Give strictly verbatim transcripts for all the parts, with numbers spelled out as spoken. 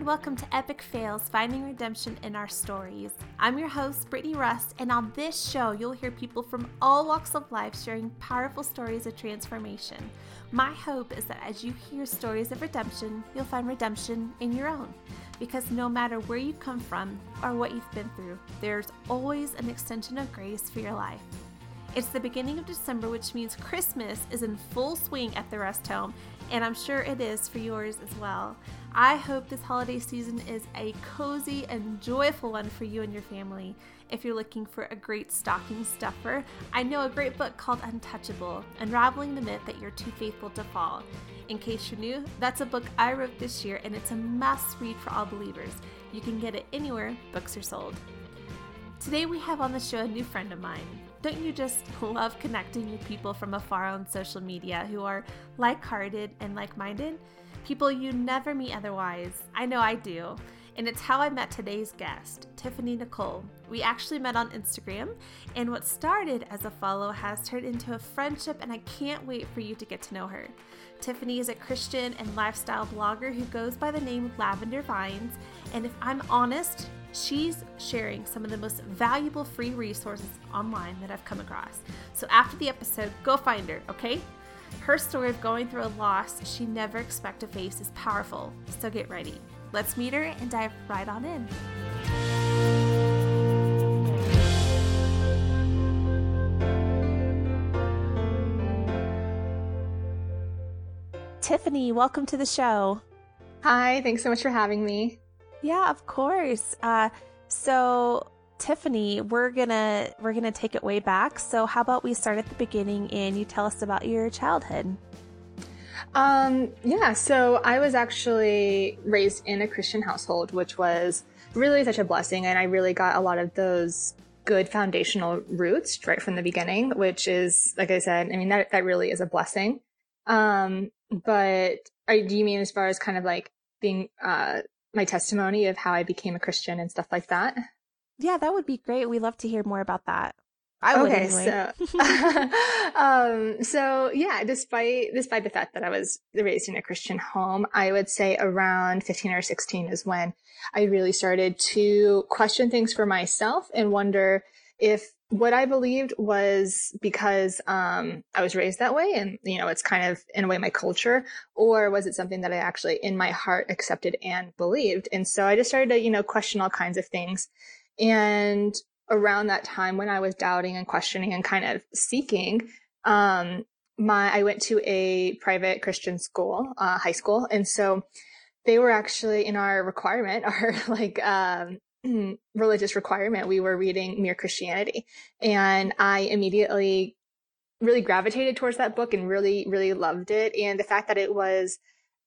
and welcome to Epic Fails, Finding Redemption in Our Stories. I'm your host, Brittany Rust, and on this show, you'll hear people from all walks of life sharing powerful stories of transformation. My hope is that as you hear stories of redemption, you'll find redemption in your own. Because no matter where you come from or what you've been through, there's always an extension of grace for your life. It's the beginning of December, which means Christmas is in full swing at the Rust home, and I'm sure it is for yours as well. I hope this holiday season is a cozy and joyful one for you and your family. If you're looking for a great stocking stuffer, I know a great book called Untouchable, Unraveling the Myth That You're Too Faithful to Fall. In case you're new, that's a book I wrote this year, and it's a must read for all believers. You can get it anywhere books are sold. Today we have on the show a new friend of mine. Don't you just love connecting with people from afar on social media who are like-hearted and like-minded? People you never meet otherwise. I know I do. And it's how I met today's guest, Tiffany Nicole. We actually met on Instagram, and what started as a follow has turned into a friendship, and I can't wait for you to get to know her. Tiffany is a Christian and lifestyle blogger who goes by the name Lavender Vines, and if I'm honest, she's sharing some of the most valuable free resources online that I've come across. So after the episode, go find her, okay? Her story of going through a loss she never expected to face is powerful, so get ready. Let's meet her and dive right on in. Tiffany, welcome to the show. Hi, thanks so much for having me. Yeah, of course. Uh, so Tiffany, we're gonna we're gonna take it way back. So how about we start at the beginning and you tell us about your childhood? Um, yeah, so I was actually raised in a Christian household, which was really such a blessing, and I really got a lot of those good foundational roots right from the beginning, which is, like I said, I mean that that really is a blessing. Um, but I, do you mean as far as kind of like being uh my testimony of how I became a Christian and stuff like that? Yeah, that would be great. We'd love to hear more about that. I would okay, anyway. so, um, so yeah, despite, despite the fact that I was raised in a Christian home, I would say around fifteen or sixteen is when I really started to question things for myself and wonder if what I believed was because, um, I was raised that way and, you know, it's kind of in a way my culture, or was it something that I actually in my heart accepted and believed? And so I just started to, you know, question all kinds of things. And around that time when I was doubting and questioning and kind of seeking, um, my, I went to a private Christian school, uh, high school. And so they were actually in our requirement, our like, um, religious requirement, we were reading Mere Christianity, and I immediately really gravitated towards that book and really, really loved it. And the fact that it was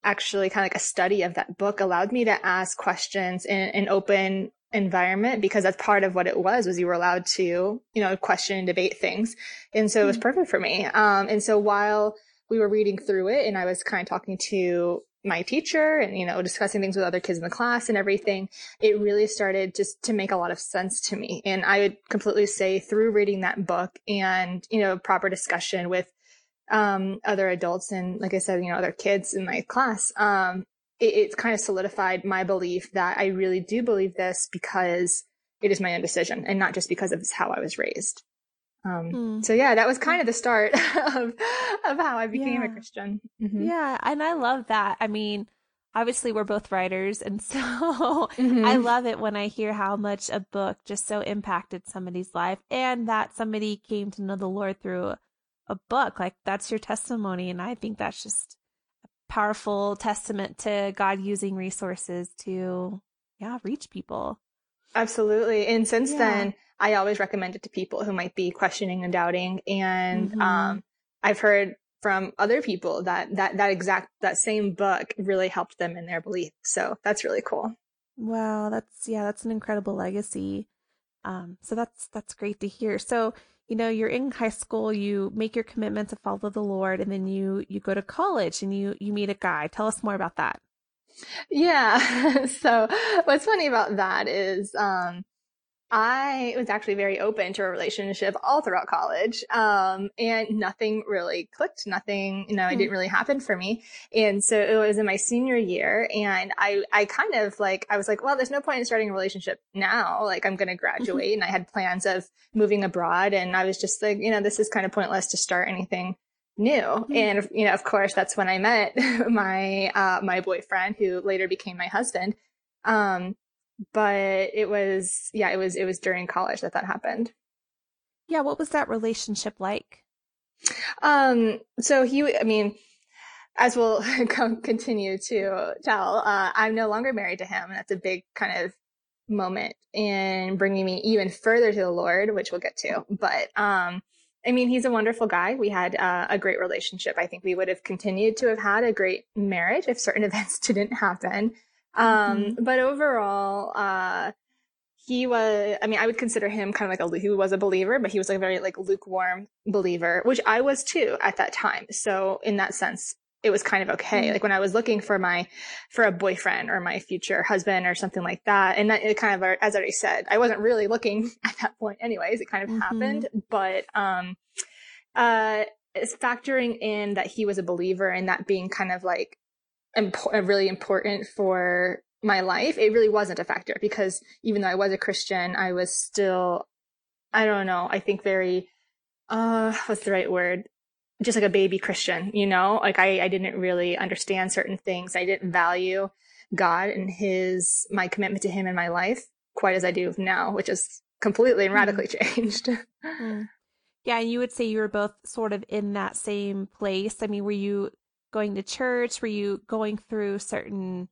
actually kind of like a study of that book allowed me to ask questions in an open environment, because that's part of what it was, was you were allowed to, you know, question and debate things. And so it was perfect for me. Um, and so while we were reading through it and I was kind of talking to my teacher and, you know, discussing things with other kids in the class and everything, it really started just to make a lot of sense to me. And I would completely say through reading that book and, you know, proper discussion with, um, other adults and, like I said, you know, other kids in my class, um, it, it's kind of solidified my belief that I really do believe this because it is my own decision and not just because of how I was raised. Um, mm. So yeah, that was kind of the start of of how I became yeah. a Christian. Mm-hmm. Yeah, and I love that. I mean, obviously we're both writers, and so mm-hmm. I love it when I hear how much a book just so impacted somebody's life, and that somebody came to know the Lord through a book. Like, that's your testimony, and I think that's just a powerful testament to God using resources to, yeah, reach people. Absolutely. And since yeah. then, I always recommend it to people who might be questioning and doubting. And mm-hmm. um, I've heard from other people that, that that exact, that same book really helped them in their belief. So that's really cool. Wow. That's, yeah, that's an incredible legacy. Um, so that's, that's great to hear. So, you know, you're in high school, you make your commitment to follow the Lord, and then you, you go to college and you, you meet a guy. Tell us more about that. Yeah. So what's funny about that is, um, I was actually very open to a relationship all throughout college, um, and nothing really clicked. Nothing, you know, mm-hmm. it didn't really happen for me. And so it was in my senior year, and I, I kind of like, I was like, well, there's no point in starting a relationship now. Like, I'm going to graduate, mm-hmm. and I had plans of moving abroad, and I was just like, you know, this is kind of pointless to start anything new. Mm-hmm. And, you know, of course, that's when I met my, uh, my boyfriend, who later became my husband. Um, But it was, yeah, it was, it was during college that that happened. Yeah. What was that relationship like? Um, so he, I mean, as we'll continue to tell, uh, I'm no longer married to him. And that's a big kind of moment in bringing me even further to the Lord, which we'll get to. But, um, I mean, he's a wonderful guy. We had uh, a great relationship. I think we would have continued to have had a great marriage if certain events didn't happen. Um, mm-hmm. But overall, uh, he was, I mean, I would consider him kind of like a, he was a believer, but he was like a very like lukewarm believer, which I was too at that time. So in that sense, it was kind of okay. Mm-hmm. Like when I was looking for my, for a boyfriend or my future husband or something like that. And that, it kind of, as I already said, I wasn't really looking at that point anyways, it kind of mm-hmm. happened, but, um, uh, it's factoring in that he was a believer and that being kind of like Impor- really important for my life, it really wasn't a factor, because even though I was a Christian, I was still, I don't know, I think very, uh, what's the right word? Just like a baby Christian, you know, like I, I didn't really understand certain things. I didn't value God and his, my commitment to him in my life quite as I do now, which is completely and radically mm. changed. mm. Yeah. And you would say you were both sort of in that same place. I mean, were you going to church? Were you going through certain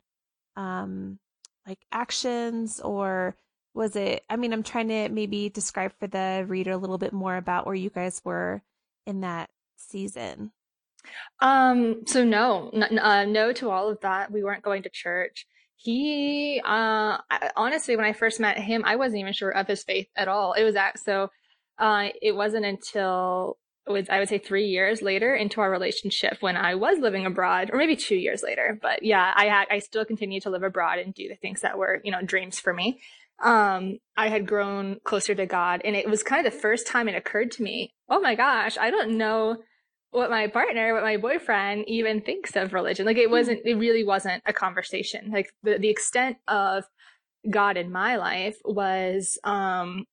um, like actions, or was it, I mean, I'm trying to maybe describe for the reader a little bit more about where you guys were in that season. Um, so no, n- uh, no to all of that. We weren't going to church. He, uh, I, honestly, when I first met him, I wasn't even sure of his faith at all. It was that, so uh, it wasn't until was I would say three years later into our relationship when I was living abroad, or maybe two years later. But yeah, I had, I still continue to live abroad and do the things that were, you know, dreams for me. Um, I had grown closer to God, and it was kind of the first time it occurred to me, oh my gosh, I don't know what my partner, what my boyfriend even thinks of religion. Like it wasn't, it really wasn't a conversation. Like the, the extent of God in my life was, um,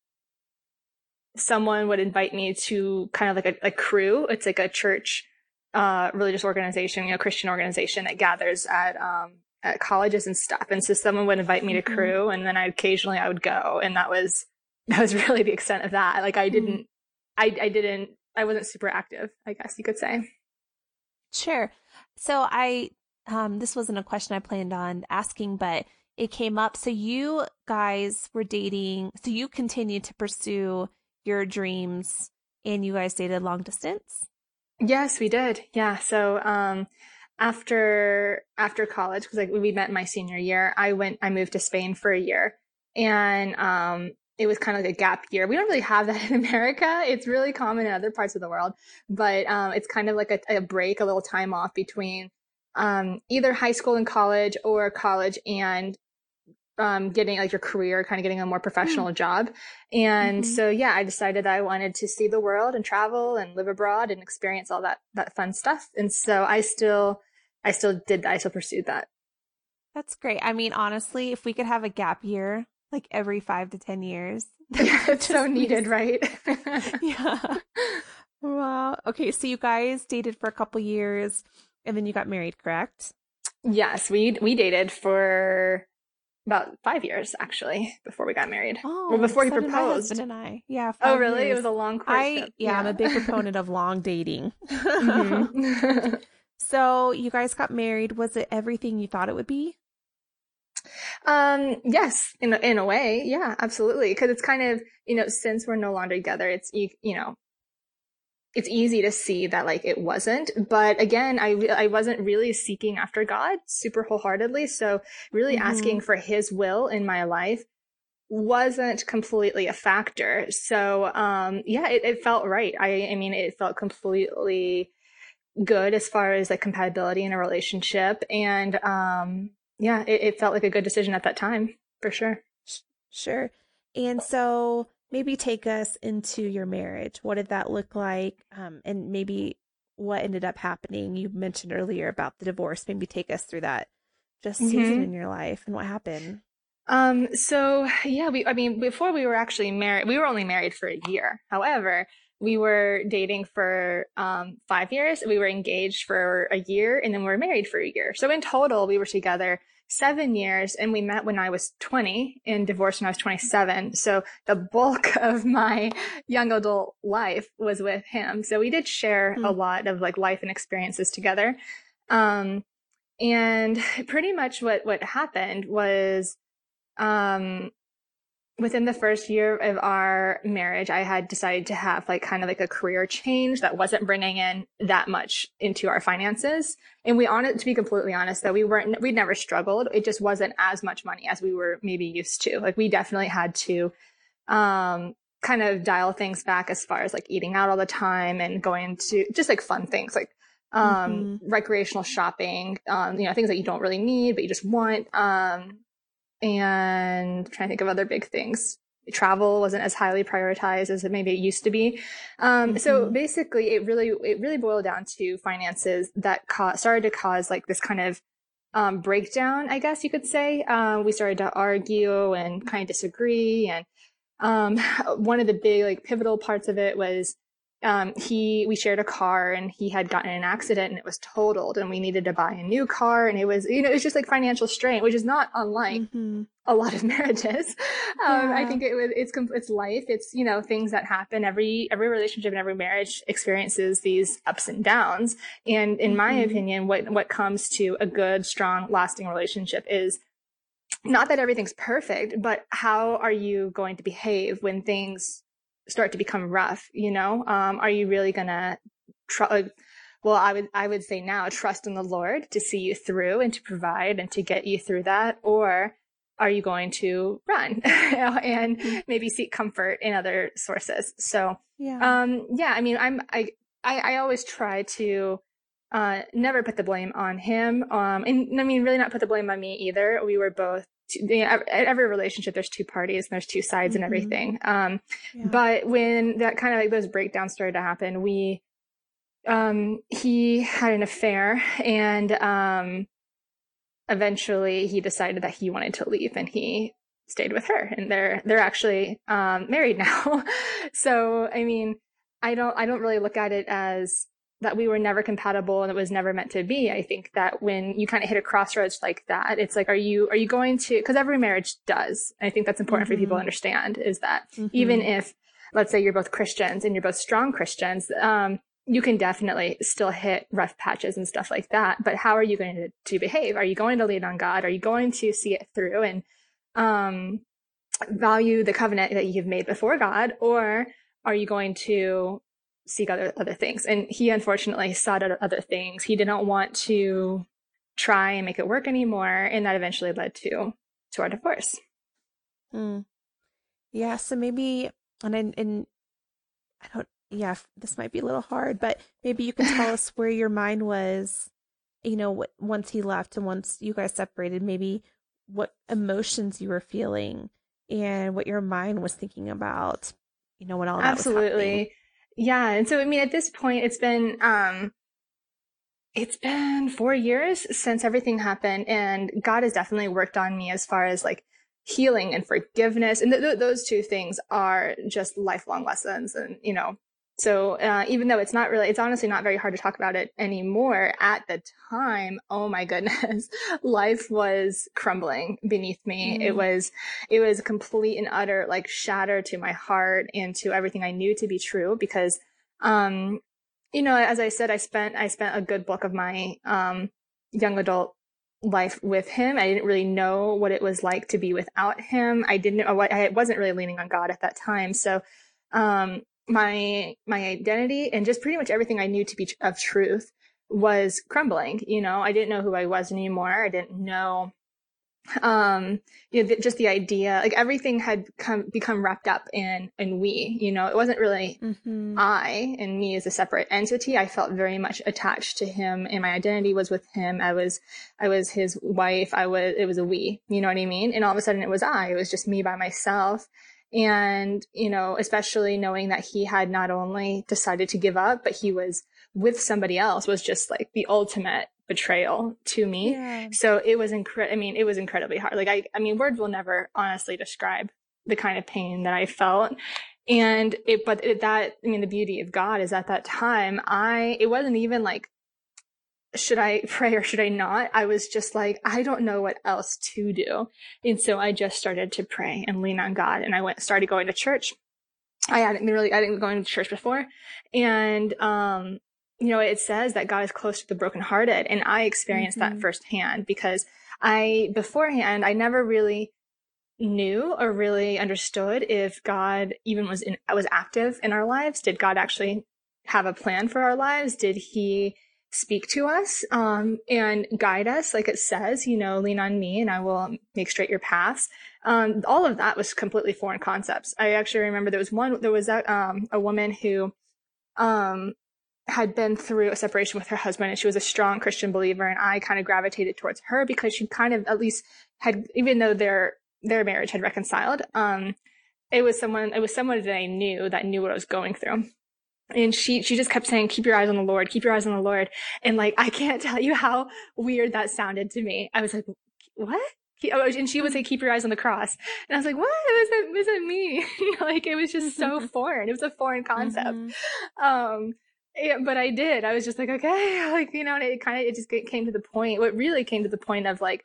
someone would invite me to kind of like a, a crew. It's like a church, uh, religious organization, you know, Christian organization that gathers at, um, at colleges and stuff. And so someone would invite me to crew, mm-hmm. and then I occasionally I would go. And that was, that was really the extent of that. Like I didn't, mm-hmm. I, I didn't, I wasn't super active, I guess you could say. Sure. So I, um, this wasn't a question I planned on asking, but it came up. So you guys were dating, so you continued to pursue your dreams, and you guys dated long distance? Yes, we did. Yeah. So, um, after, after college, because like we met my senior year, I went, I moved to Spain for a year, and, um, it was kind of like a gap year. We don't really have that in America. It's really common in other parts of the world, but, um, it's kind of like a, a break, a little time off between, um, either high school and college, or college and Um, getting like your career, kind of getting a more professional mm. job. And mm-hmm. so, yeah, I decided that I wanted to see the world and travel and live abroad and experience all that, that fun stuff. And so I still, I still did that. I still pursued that. That's great. I mean, honestly, if we could have a gap year, like every five to ten years. Yeah, it's so needed, be... right? Yeah. Wow. Okay. So you guys dated for a couple years, and then you got married, correct? Yes. We, we dated for about five years actually before we got married. Oh, well, before he proposed. My husband and I, yeah. Oh, really? Years. It was a long course. I, yeah, yeah, I'm a big proponent of long dating. Mm-hmm. So you guys got married. Was it everything you thought it would be? Um, yes, in a, in a way, yeah, absolutely. Because it's kind of, you know, since we're no longer together, it's you, you know, it's easy to see that like it wasn't. But again, I I wasn't really seeking after God super wholeheartedly. So really mm-hmm. asking for his will in my life wasn't completely a factor. So um, yeah, it, it felt right. I, I mean, it felt completely good as far as like compatibility in a relationship. And um, yeah, it, it felt like a good decision at that time for sure. Sure. And so maybe take us into your marriage. What did that look like? Um, and maybe what ended up happening? You mentioned earlier about the divorce. Maybe take us through that just mm-hmm. season in your life and what happened. Um, so yeah, we, I mean, before we were actually married, we were only married for a year. However, we were dating for um, five years. We were engaged for a year, and then we were married for a year. So in total, we were together seven years, and we met when I was twenty and divorced when I was twenty-seven. So the bulk of my young adult life was with him. So we did share mm-hmm. a lot of like life and experiences together. Um, and pretty much what, what happened was, um, within the first year of our marriage, I had decided to have like kind of like a career change that wasn't bringing in that much into our finances. And we, on it, to be completely honest, though, we weren't, we'd never struggled. It just wasn't as much money as we were maybe used to. Like we definitely had to, um, kind of dial things back as far as like eating out all the time and going to just like fun things like, um, mm-hmm. recreational shopping, um, you know, things that you don't really need, but you just want, um, and I'm trying to think of other big things. Travel wasn't as highly prioritized as it maybe it used to be. Um, mm-hmm. So basically it really, it really boiled down to finances that co- started to cause like this kind of um, breakdown, I guess you could say. Uh, we started to argue and kind of disagree. And um, one of the big like pivotal parts of it was um, he, we shared a car and he had gotten in an accident and it was totaled and we needed to buy a new car. And it was, you know, it was just like financial strain, which is not unlike mm-hmm. a lot of marriages. Um, yeah. I think it was, it's, it's life. It's, you know, things that happen. Every, every relationship and every marriage experiences these ups and downs. And in mm-hmm. my opinion, what, what comes to a good, strong, lasting relationship is not that everything's perfect, but how are you going to behave when things start to become rough, you know? Um, are you really gonna, tr- well, I would, I would say now trust in the Lord to see you through and to provide and to get you through that? Or are you going to run and mm-hmm. maybe seek comfort in other sources? So, yeah. Um, yeah, I mean, I'm, I, I, I always try to, uh, never put the blame on him. Um, and I mean, really not put the blame on me either. We were both, at every relationship, there's two parties and there's two sides mm-hmm. and everything. Um, yeah. But when that kind of like those breakdowns started to happen, we, um, he had an affair and, um, eventually he decided that he wanted to leave and he stayed with her and they're, they're actually, um, married now. So, I mean, I don't, I don't really look at it as that we were never compatible and it was never meant to be. I think that when you kind of hit a crossroads like that, it's like, are you, are you going to, because every marriage does. I think that's important mm-hmm. for people to understand is that mm-hmm. even if, let's say you're both Christians and you're both strong Christians, um, you can definitely still hit rough patches and stuff like that. But how are you going to, to behave? Are you going to lean on God? Are you going to see it through and, um, value the covenant that you've made before God? Or are you going to seek other other things? And he unfortunately sought out other things. He didn't want to try and make it work anymore, and that eventually led to to our divorce. Mm. Yeah, so maybe and I, and I don't yeah this might be a little hard, but maybe you can tell us where your mind was, you know, once he left and once you guys separated, maybe what emotions you were feeling and what your mind was thinking about, you know, when all that absolutely was happening. Yeah. And so, I mean, at this point, it's been, um, it's been four years since everything happened. And God has definitely worked on me as far as like healing and forgiveness. And th- th- those two things are just lifelong lessons. And, you know, so uh, even though it's not really, it's honestly not very hard to talk about it anymore. At the time, oh my goodness, life was crumbling beneath me. Mm. It was, it was complete and utter like shatter to my heart and to everything I knew to be true. Because, um, you know, as I said, I spent, I spent a good bulk of my um, young adult life with him. I didn't really know what it was like to be without him. I didn't, I wasn't really leaning on God at that time. So, um, my, my identity and just pretty much everything I knew to be of truth was crumbling. You know, I didn't know who I was anymore. I didn't know, um, you know, th- just the idea, like everything had come, become wrapped up in, in we, you know, it wasn't really mm-hmm. I and me as a separate entity. I felt very much attached to him and my identity was with him. I was, I was his wife. I was, it was a we, you know what I mean? And all of a sudden it was I, it was just me by myself. And, you know, especially knowing that he had not only decided to give up, but he was with somebody else was just like the ultimate betrayal to me. Yeah. So it was incredible. I mean, it was incredibly hard. Like, I, I mean, words will never honestly describe the kind of pain that I felt. And it, but it, that, I mean, the beauty of God is at that time, I, it wasn't even like, should I pray or should I not? I was just like, I don't know what else to do. And so I just started to pray and lean on God. And I went, started going to church. I hadn't been really, I didn't go to church before. And, um, you know, it says that God is close to the brokenhearted. And I experienced mm-hmm. that firsthand because I, beforehand, I never really knew or really understood if God even was in, was active in our lives. Did God actually have a plan for our lives? Did he speak to us, um, and guide us? Like it says, you know, lean on me and I will make straight your paths. Um, all of that was completely foreign concepts. I actually remember there was one, there was a, um, a woman who, um, had been through a separation with her husband, and she was a strong Christian believer. And I kind of gravitated towards her because she kind of at least had, even though their, their marriage had reconciled, um, it was someone, it was someone that I knew that knew what I was going through. And she, she just kept saying, keep your eyes on the Lord, keep your eyes on the Lord. And like, I can't tell you how weird that sounded to me. I was like, what? And she would say, keep your eyes on the cross. And I was like, what? It wasn't, wasn't me. You know, like, it was just so foreign. It was a foreign concept. Mm-hmm. Um, it, but I did, I was just like, okay, like, you know, and it kind of, it just came to the point. What really came to the point of like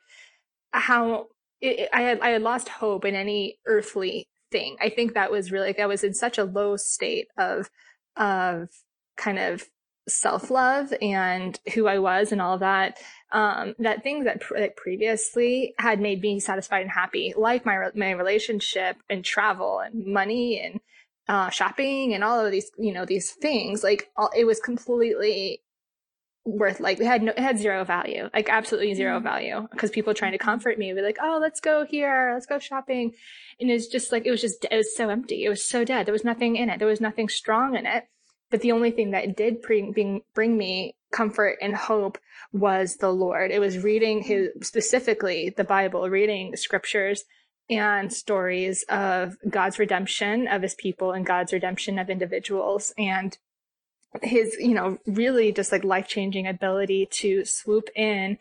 how it, it, I had, I had lost hope in any earthly thing. I think that was really, like, I was in such a low state of, of kind of self-love and who I was and all of that, um, that things that, pr- that previously had made me satisfied and happy, like my, re- my relationship and travel and money and, uh, shopping and all of these, you know, these things, like all, it was completely worth, like it had no, it had zero value, like absolutely zero mm-hmm. value, because people trying to comfort me would be like, oh, let's go here, let's go shopping. And it's just like, it was just, it was so empty. It was so dead. There was nothing in it. There was nothing strong in it. But the only thing that did bring, bring, bring me comfort and hope was the Lord. It was reading his, specifically the Bible, reading the scriptures and stories of God's redemption of his people and God's redemption of individuals, and his, you know, really just like life-changing ability to swoop in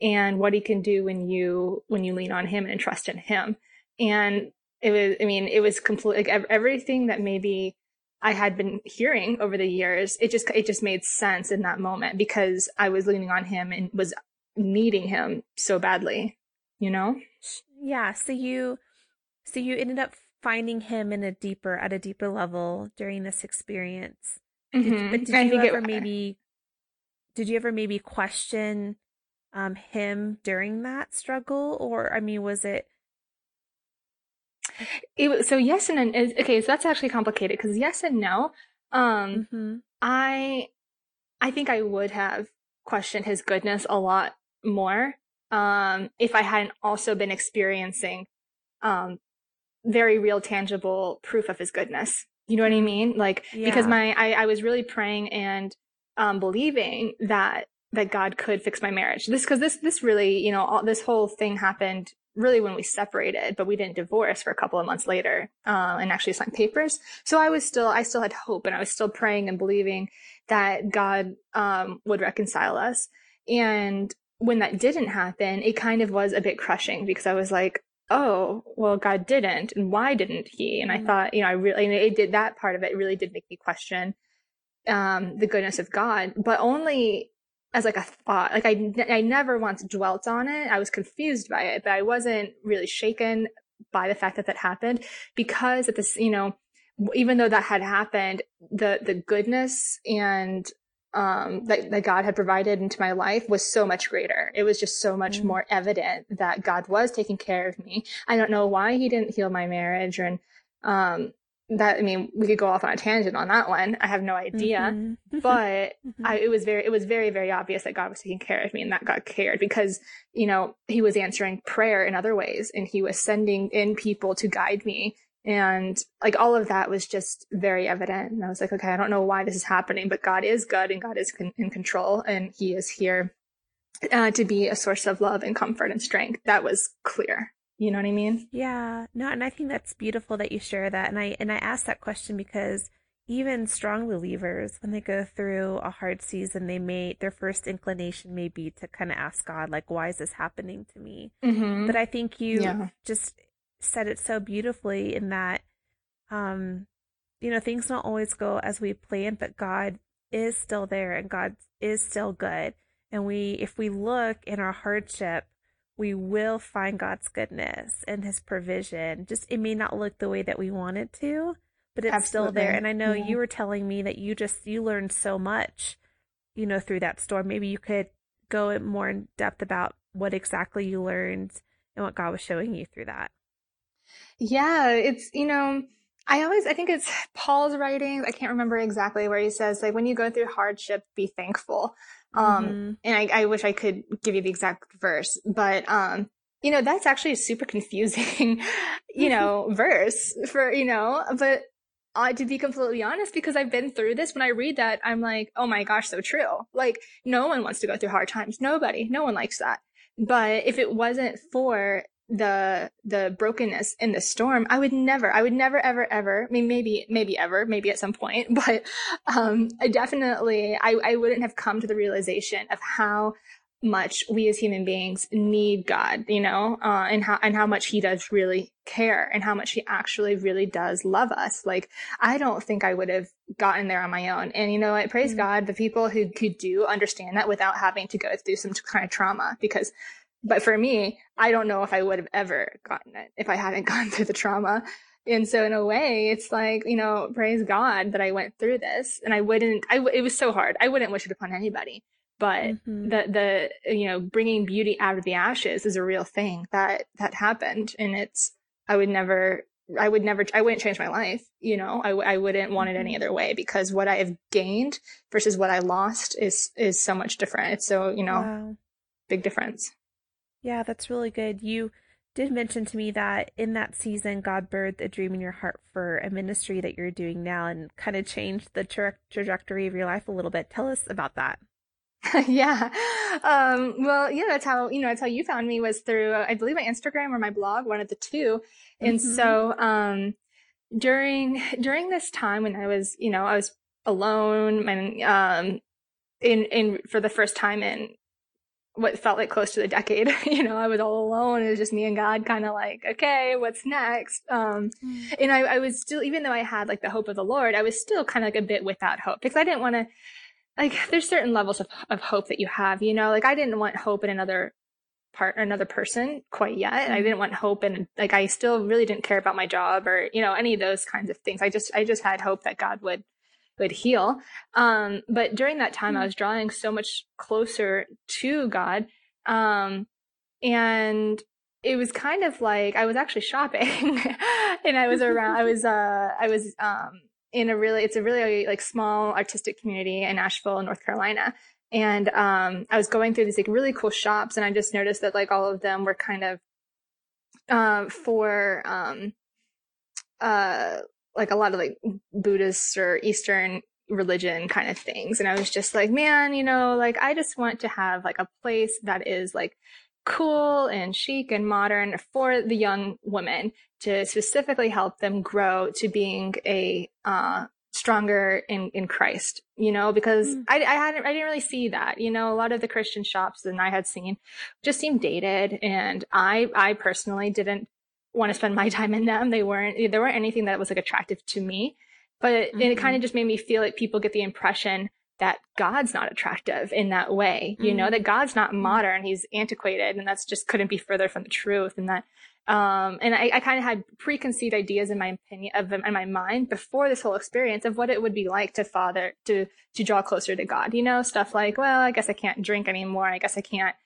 and what he can do when you, when you lean on him and trust in him. And it was, I mean, it was completely like everything that maybe I had been hearing over the years. It just, it just made sense in that moment because I was leaning on him and was needing him so badly, you know? Yeah. So you, so you ended up finding him in a deeper, at a deeper level during this experience. Mm-hmm. Did, but did you ever maybe, did you ever maybe question um, him during that struggle? Or, I mean, was it? It was, so yes and no. Okay, so that's actually complicated because yes and no. Um, mm-hmm. I, I think I would have questioned his goodness a lot more um, if I hadn't also been experiencing um, very real, tangible proof of his goodness. You know what I mean? Like, yeah. Because my, I, I was really praying and, um, believing that, that God could fix my marriage. This, cause this, this really, you know, all this whole thing happened really when we separated, but we didn't divorce for a couple of months later, um, uh, and actually signed papers. So I was still, I still had hope, and I was still praying and believing that God, um, would reconcile us. And when that didn't happen, it kind of was a bit crushing because I was like, oh, well, God didn't. And why didn't he? And I thought, you know, I really, it did, that part of it really did make me question, um, the goodness of God, but only as like a thought. Like I, I never once dwelt on it. I was confused by it, but I wasn't really shaken by the fact that that happened, because at this, you know, even though that had happened, the, the goodness and, um, that, that God had provided into my life was so much greater. It was just so much mm. more evident that God was taking care of me. I don't know why he didn't heal my marriage. And, um, that, I mean, we could go off on a tangent on that one. I have no idea, mm-hmm. but mm-hmm. I, it was very, it was very, very obvious that God was taking care of me and that God cared, because, you know, he was answering prayer in other ways and he was sending in people to guide me. And like all of that was just very evident. And I was like, okay, I don't know why this is happening, but God is good and God is con- in control, and he is here uh, to be a source of love and comfort and strength. That was clear. You know what I mean? Yeah. No, and I think that's beautiful that you share that. And I and I asked that question because even strong believers, when they go through a hard season, they may their first inclination may be to kind of ask God, like, why is this happening to me? Mm-hmm. But I think you yeah. just said it so beautifully in that, um, you know, things don't always go as we plan, but God is still there and God is still good. And we, if we look in our hardship, we will find God's goodness and his provision. Just, it may not look the way that we want it to, but it's Absolutely. Still there. And I know yeah. you were telling me that you just, you learned so much, you know, through that storm. Maybe you could go more in depth about what exactly you learned and what God was showing you through that. Yeah, it's, you know, I always, I think it's Paul's writings. I can't remember exactly where he says, like, when you go through hardship, be thankful. Um, mm-hmm. And I, I wish I could give you the exact verse, but, um, you know, that's actually a super confusing, you know, verse for, you know, but uh, to be completely honest, because I've been through this, when I read that, I'm like, oh my gosh, so true. Like, no one wants to go through hard times. Nobody, no one likes that. But if it wasn't for the the brokenness in the storm, I would never, I would never, ever, ever, I mean, maybe, maybe ever, maybe at some point, but um, I definitely, I, I wouldn't have come to the realization of how much we as human beings need God, you know, uh, and how, and how much he does really care and how much he actually really does love us. Like, I don't think I would have gotten there on my own. And you know what, praise mm-hmm. God, the people who could do understand that without having to go through some kind of trauma, because But for me, I don't know if I would have ever gotten it if I hadn't gone through the trauma. And so in a way, it's like, you know, praise God that I went through this, and I wouldn't, I, it was so hard. I wouldn't wish it upon anybody, but mm-hmm. the, the, you know, bringing beauty out of the ashes is a real thing that, that happened. And it's, I would never, I would never, I wouldn't change my life. You know, I, I wouldn't want it any other way, because what I have gained versus what I lost is, is so much different. It's so, you know, wow. big difference. Yeah, that's really good. You did mention to me that in that season, God birthed a dream in your heart for a ministry that you're doing now and kind of changed the tra- trajectory of your life a little bit. Tell us about that. yeah. Um, well, yeah, that's how, you know, that's how you found me, was through, I believe, my Instagram or my blog, one of the two. And mm-hmm. so um, during during this time when I was, you know, I was alone and um, in, in for the first time in what felt like close to a decade, you know, I was all alone. It was just me and God, kind of like, okay, what's next? Um, mm. And I, I was still, even though I had like the hope of the Lord, I was still kind of like a bit without hope, because I didn't want to, like, there's certain levels of, of hope that you have, you know, like I didn't want hope in another part or another person quite yet. Mm. I didn't want hope. And like, I still really didn't care about my job or, you know, any of those kinds of things. I just, I just had hope that God would would heal. Um, but during that time, mm-hmm. I was drawing so much closer to God. Um, and it was kind of like, I was actually shopping and I was around, I was, uh, I was, um, in a really, it's a really like small artistic community in Asheville, North Carolina. And, um, I was going through these like really cool shops, and I just noticed that like all of them were kind of, um, uh, for, um, uh, like a lot of like Buddhist or Eastern religion kind of things. And I was just like, man, you know, like I just want to have like a place that is like cool and chic and modern for the young women, to specifically help them grow to being a uh, stronger in, in Christ, you know, because mm. I, I hadn't, I didn't really see that, you know. A lot of the Christian shops that I had seen just seemed dated. And I, I personally didn't want to spend my time in them. They weren't, there weren't anything that was like attractive to me, but it, mm-hmm. it kind of just made me feel like people get the impression that God's not attractive in that way, mm-hmm. you know, that God's not modern, he's antiquated, and that's just couldn't be further from the truth. And that, um, and I, I kind of had preconceived ideas in my opinion of them in my mind before this whole experience of what it would be like to father, to, to draw closer to God, you know, stuff like, well, I guess I can't drink anymore. I guess I can't,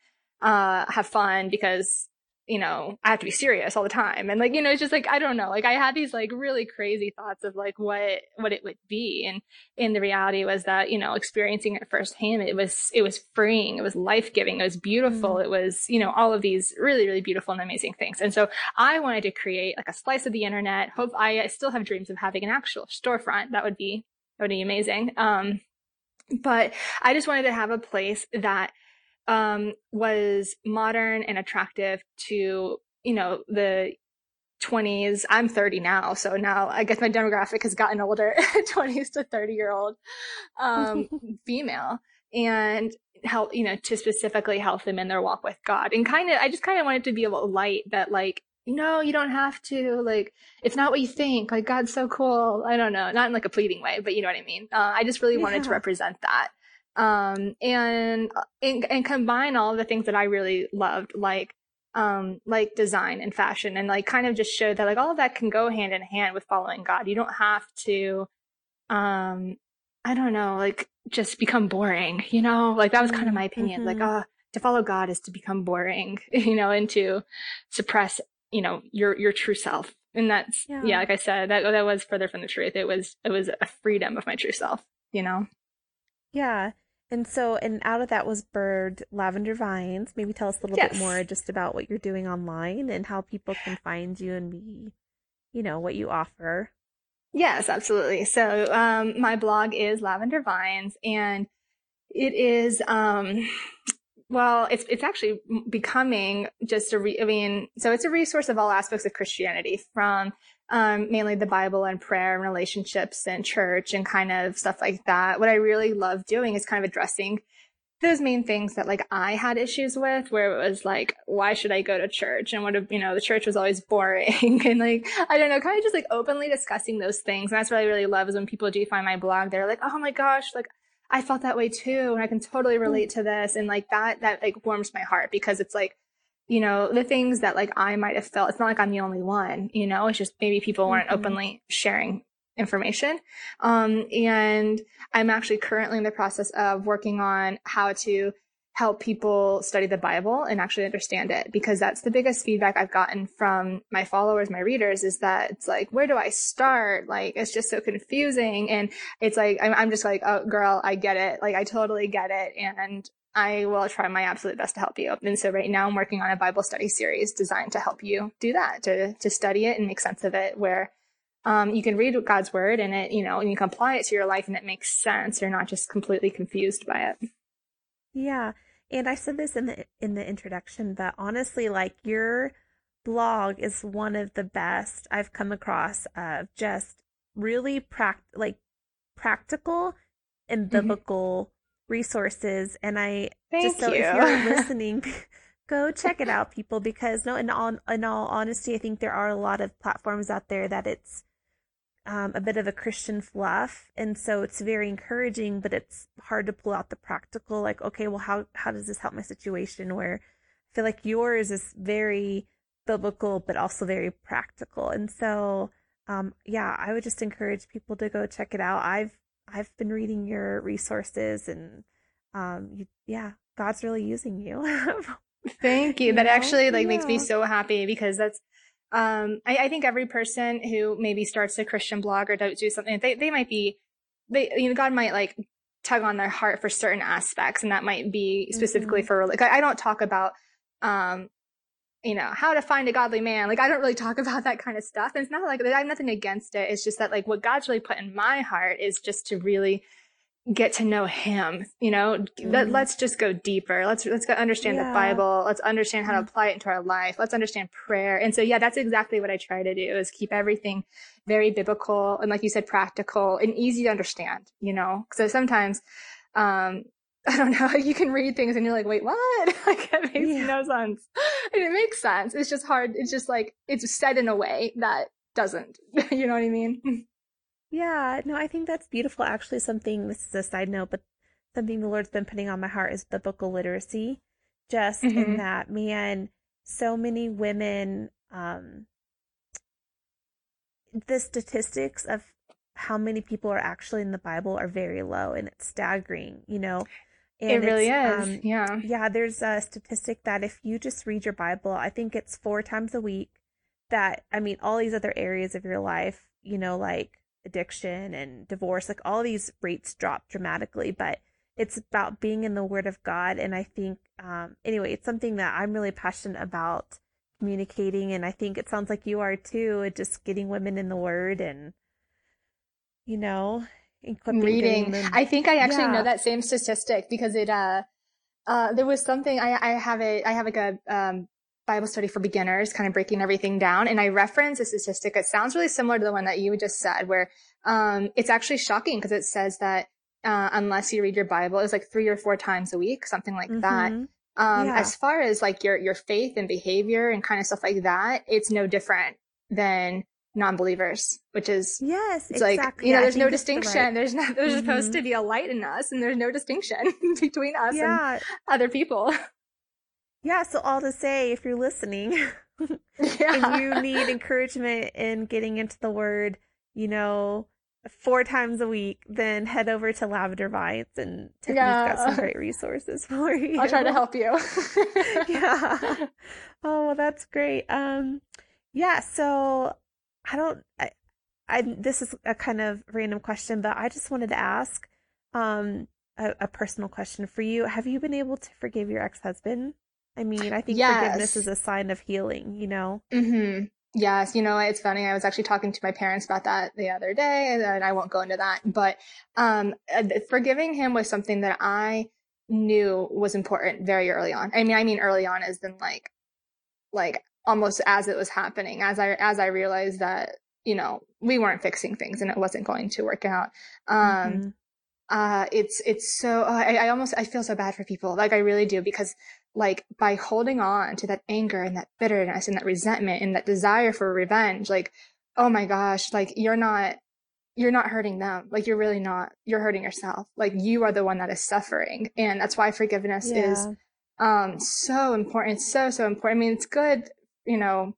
uh, have fun because, you know, I have to be serious all the time. And like, you know, it's just like, I don't know, like I had these like really crazy thoughts of like what, what it would be. And, and the reality was that, you know, experiencing it firsthand, it was, it was freeing. It was life-giving. It was beautiful. Mm-hmm. It was, you know, all of these really, really beautiful and amazing things. And so I wanted to create like a slice of the internet. Hope I, I still have dreams of having an actual storefront. That would be, that would be amazing. Um, but I just wanted to have a place that um was modern and attractive to you know, the twenties. I'm thirty now, so now I guess my demographic has gotten older, twenties to thirty year old um, female, and how, you know, to specifically help them in their walk with God. And kind of, I just kind of wanted to be a little light that, like, no, you don't have to, like, it's not what you think, like, God's so cool. I don't know, not in like a pleading way, but you know what I mean? Uh, I just really yeah. wanted to represent that. Um, and, and, and combine all the things that I really loved, like, um, like design and fashion, and like kind of just show that like all of that can go hand in hand with following God. You don't have to, um, I don't know, like just become boring, you know, like that was kind of my opinion. Mm-hmm. Like, uh, to follow God is to become boring, you know, and to suppress, you know, your, your true self. And that's, yeah. yeah, like I said, that, that was further from the truth. It was, it was a freedom of my true self, you know? Yeah. And so, and out of that was birthed Lavender Vines. Maybe tell us a little yes. bit more just about what you're doing online and how people can find you and be, you know, what you offer. Yes, absolutely. So, um, my blog is Lavender Vines, and it is, um, well, it's, it's actually becoming just a re- I mean, so it's a resource of all aspects of Christianity, from, um, mainly the Bible and prayer and relationships and church and kind of stuff like that. What I really love doing is kind of addressing those main things that like I had issues with, where it was like, why should I go to church? And what, if, you know, the church was always boring and like, I don't know, kind of just like openly discussing those things. And that's what I really love, is when people do find my blog, they're like, oh my gosh, like I felt that way too. And I can totally relate to this. And like that, that like warms my heart, because it's like, you know, the things that like I might've felt, it's not like I'm the only one, you know, it's just maybe people weren't mm-hmm. openly sharing information. Um, and I'm actually currently in the process of working on how to help people study the Bible and actually understand it, because that's the biggest feedback I've gotten from my followers, my readers, is that it's like, where do I start? Like, it's just so confusing. And it's like, I'm, I'm just like, oh girl, I get it. Like, I totally get it. And I will try my absolute best to help you. And so right now I'm working on a Bible study series designed to help you do that, to, to study it and make sense of it, where Um, you can read God's word and it, you know, and you can apply it to your life and it makes sense. You're not just completely confused by it. Yeah. And I said this in the, in the introduction, but honestly, like your blog is one of the best I've come across of just really pract- like practical and biblical mm-hmm. resources. And I Thank just, so you. If you're listening, go check it out, people, because no, in all, in all honesty, I think there are a lot of platforms out there that it's, Um, a bit of a Christian fluff. And so it's very encouraging, but it's hard to pull out the practical, like, okay, well, how, how does this help my situation? Where I feel like yours is very biblical, but also very practical. And so, um, yeah, I would just encourage people to go check it out. I've, I've been reading your resources and, um, you, yeah, God's really using you. Thank you. you that know? actually like yeah. makes me so happy, because that's, Um, I, I think every person who maybe starts a Christian blog or do something, they, they might be, they, you know, God might like tug on their heart for certain aspects. And that might be specifically mm-hmm. for, like, I don't talk about, um, you know, how to find a godly man. Like, I don't really talk about that kind of stuff. And it's not like I have nothing against it. It's just that like what God's really put in my heart is just to really get to know him, you know, mm-hmm. Let, let's just go deeper. Let's, let's go understand yeah. the Bible. Let's understand how to apply it into our life. Let's understand prayer. And so, yeah, that's exactly what I try to do, is keep everything very biblical. And like you said, practical and easy to understand, you know, so sometimes, um, I don't know, you can read things and you're like, wait, what? Like, it makes yeah. no sense. And it makes sense. It's just hard. It's just like, it's said in a way that doesn't, you know what I mean? Yeah, no, I think that's beautiful. Actually, something, this is a side note, but something the Lord's been putting on my heart is biblical literacy. Just mm-hmm. in that, man, so many women, um, the statistics of how many people are actually in the Bible are very low, and it's staggering, you know? And it really is, um, yeah. Yeah, there's a statistic that if you just read your Bible, I think it's four times a week, that, I mean, all these other areas of your life, you know, like addiction and divorce, like all these rates drop dramatically, but it's about being in the Word of God. And I think, um, anyway, it's something that I'm really passionate about communicating. And I think it sounds like you are too, just getting women in the Word and, you know, reading. Them. I think I actually yeah. know that same statistic, because it, uh, uh, there was something I, I have it, I have like a, um, Bible study for beginners, kind of breaking everything down. And I reference a statistic that sounds really similar to the one that you just said, where um, it's actually shocking because it says that uh, unless you read your Bible, it's like three or four times a week, something like mm-hmm. that. Um, yeah. As far as like your, your faith and behavior and kind of stuff like that, it's no different than non-believers, which is, yes, it's exactly. like, you know, there's no distinction. The right. There's not, there's mm-hmm. supposed to be a light in us, and there's no distinction between us yeah. and other people. Yeah. So all to say, if you're listening yeah. and you need encouragement in getting into the word, you know, four times a week, then head over to Lavender Vines, and Tiffany's yeah. got some great resources for you. I'll try to help you. yeah. Oh, well, that's great. Um, yeah. So I don't, I, I, this is a kind of random question, but I just wanted to ask, um, a, a personal question for you. Have you been able to forgive your ex-husband? I mean, I think yes. forgiveness is a sign of healing, you know? Mm-hmm. Yes. You know, it's funny. I was actually talking to my parents about that the other day, and I won't go into that, but, um, forgiving him was something that I knew was important very early on. I mean, I mean, early on as in like, like almost as it was happening, as I, as I realized that, you know, we weren't fixing things and it wasn't going to work out. Um, mm-hmm. uh, it's, it's so, I, I almost, I feel so bad for people. Like I really do, because like by holding on to that anger and that bitterness and that resentment and that desire for revenge, like, oh my gosh, like you're not, you're not hurting them. Like you're really not, you're hurting yourself. Like you are the one that is suffering. And that's why forgiveness yeah. is, um, so important. So, so important. I mean, it's good. You know,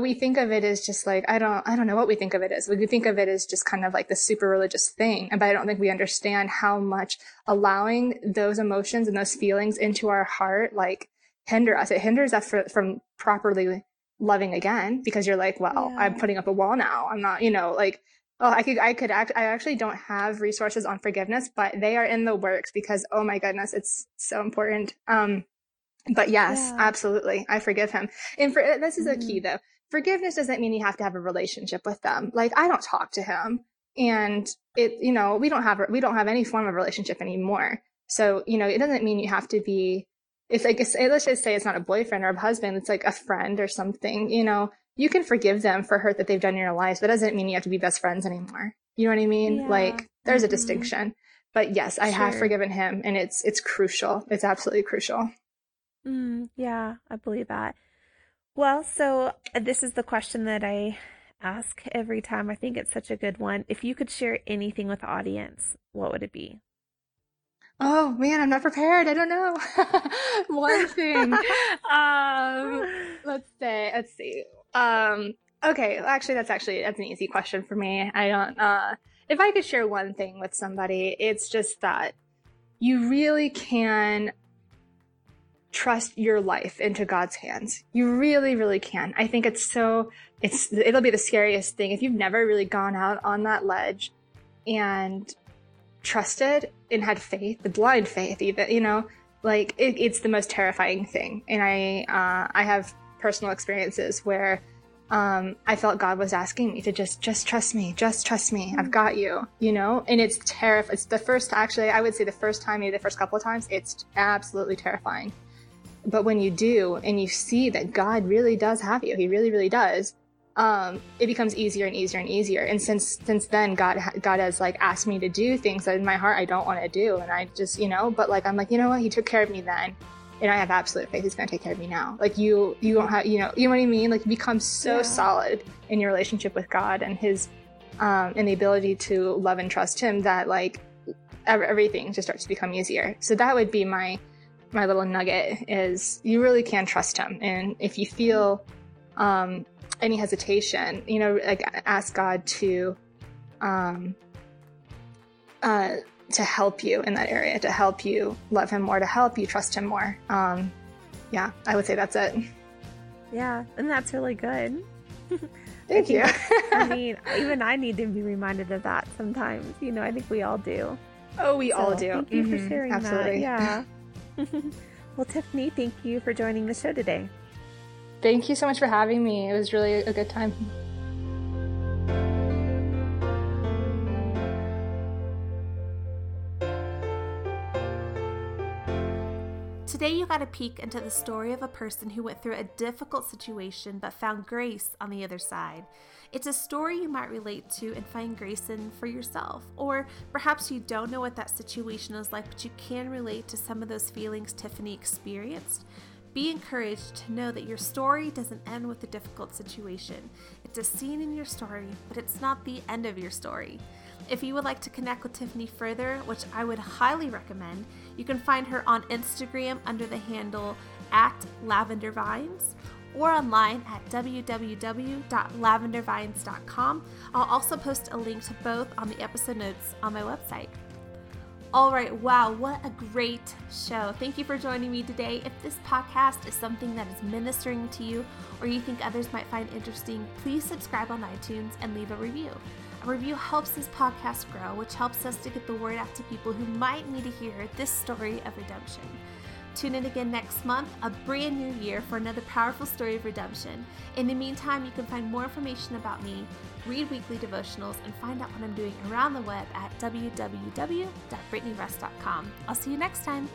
we think of it as just like, I don't, I don't know what we think of it as. We think of it as just kind of like the super religious thing. But I don't think we understand how much allowing those emotions and those feelings into our heart, like hinder us. It hinders us for, from properly loving again, because you're like, well, yeah. I'm putting up a wall now. I'm not, you know, like, oh, I could, I could act, I actually don't have resources on forgiveness, but they are in the works because, oh my goodness, it's so important. Um, But yes, yeah. absolutely. I forgive him. And for, this is mm-hmm. a key though. Forgiveness doesn't mean you have to have a relationship with them. Like I don't talk to him, and it, you know, we don't have, we don't have any form of relationship anymore. So, you know, it doesn't mean you have to be, if like, it's, let's just say it's not a boyfriend or a husband, it's like a friend or something, you know, you can forgive them for hurt that they've done in your life. That doesn't mean you have to be best friends anymore. You know what I mean? Yeah. Like there's mm-hmm. a distinction, but yes, I sure. have forgiven him, and it's, it's crucial. It's absolutely crucial. Mm, yeah, I believe that. Well, so this is the question that I ask every time. I think it's such a good one. If you could share anything with the audience, what would it be? Oh man, I'm not prepared. I don't know. One thing. um, let's say, let's see. Um, okay. Actually, that's actually, that's an easy question for me. I don't, uh, if I could share one thing with somebody, it's just that you really can trust your life into God's hands. You really, really can. I think it's so, it's, it'll be the scariest thing if you've never really gone out on that ledge and trusted and had faith, the blind faith even, you know, like it, it's the most terrifying thing. And I, uh, I have personal experiences where, um, I felt God was asking me to just, just trust me, just trust me. Mm-hmm. I've got you, you know, and it's terrifying. It's the first, actually, I would say the first time, maybe the first couple of times, it's absolutely terrifying. But when you do, and you see that God really does have you, he really, really does, um, it becomes easier and easier and easier. And since since then, God God has like asked me to do things that in my heart I don't want to do. And I just, you know, but like, I'm like, you know what? He took care of me then. And I have absolute faith he's going to take care of me now. Like you, you don't have, you know, you know what I mean? Like you become so yeah. solid in your relationship with God and his, um, and the ability to love and trust him that like everything just starts to become easier. So that would be my, my little nugget is you really can trust him. And if you feel, um, any hesitation, you know, like ask God to, um, uh, to help you in that area, to help you love him more, to help you trust him more. Um, yeah, I would say that's it. Yeah. And that's really good. Thank I you. I mean, even I need to be reminded of that sometimes, you know, I think we all do. Oh, we so, all do. Thank you mm-hmm. for sharing Absolutely. That. Yeah. Well, Tiffany, thank you for joining the show today. Thank you so much for having me. It was really a good time. Today you got a peek into the story of a person who went through a difficult situation but found grace on the other side. It's a story you might relate to and find grace in for yourself, or perhaps you don't know what that situation is like, but you can relate to some of those feelings Tiffany experienced. Be encouraged to know that your story doesn't end with a difficult situation. It's a scene in your story, but it's not the end of your story. If you would like to connect with Tiffany further, which I would highly recommend, you can find her on Instagram under the handle at Lavender Vines or online at w w w dot lavender vines dot com. I'll also post a link to both on the episode notes on my website. All right, wow, what a great show. Thank you for joining me today. If this podcast is something that is ministering to you or you think others might find interesting, please subscribe on iTunes and leave a review. A review helps this podcast grow, which helps us to get the word out to people who might need to hear this story of redemption. Tune in again next month, a brand new year, for another powerful story of redemption. In the meantime, you can find more information about me, read weekly devotionals, and find out what I'm doing around the web at w w w dot brittany rust dot com. I'll see you next time.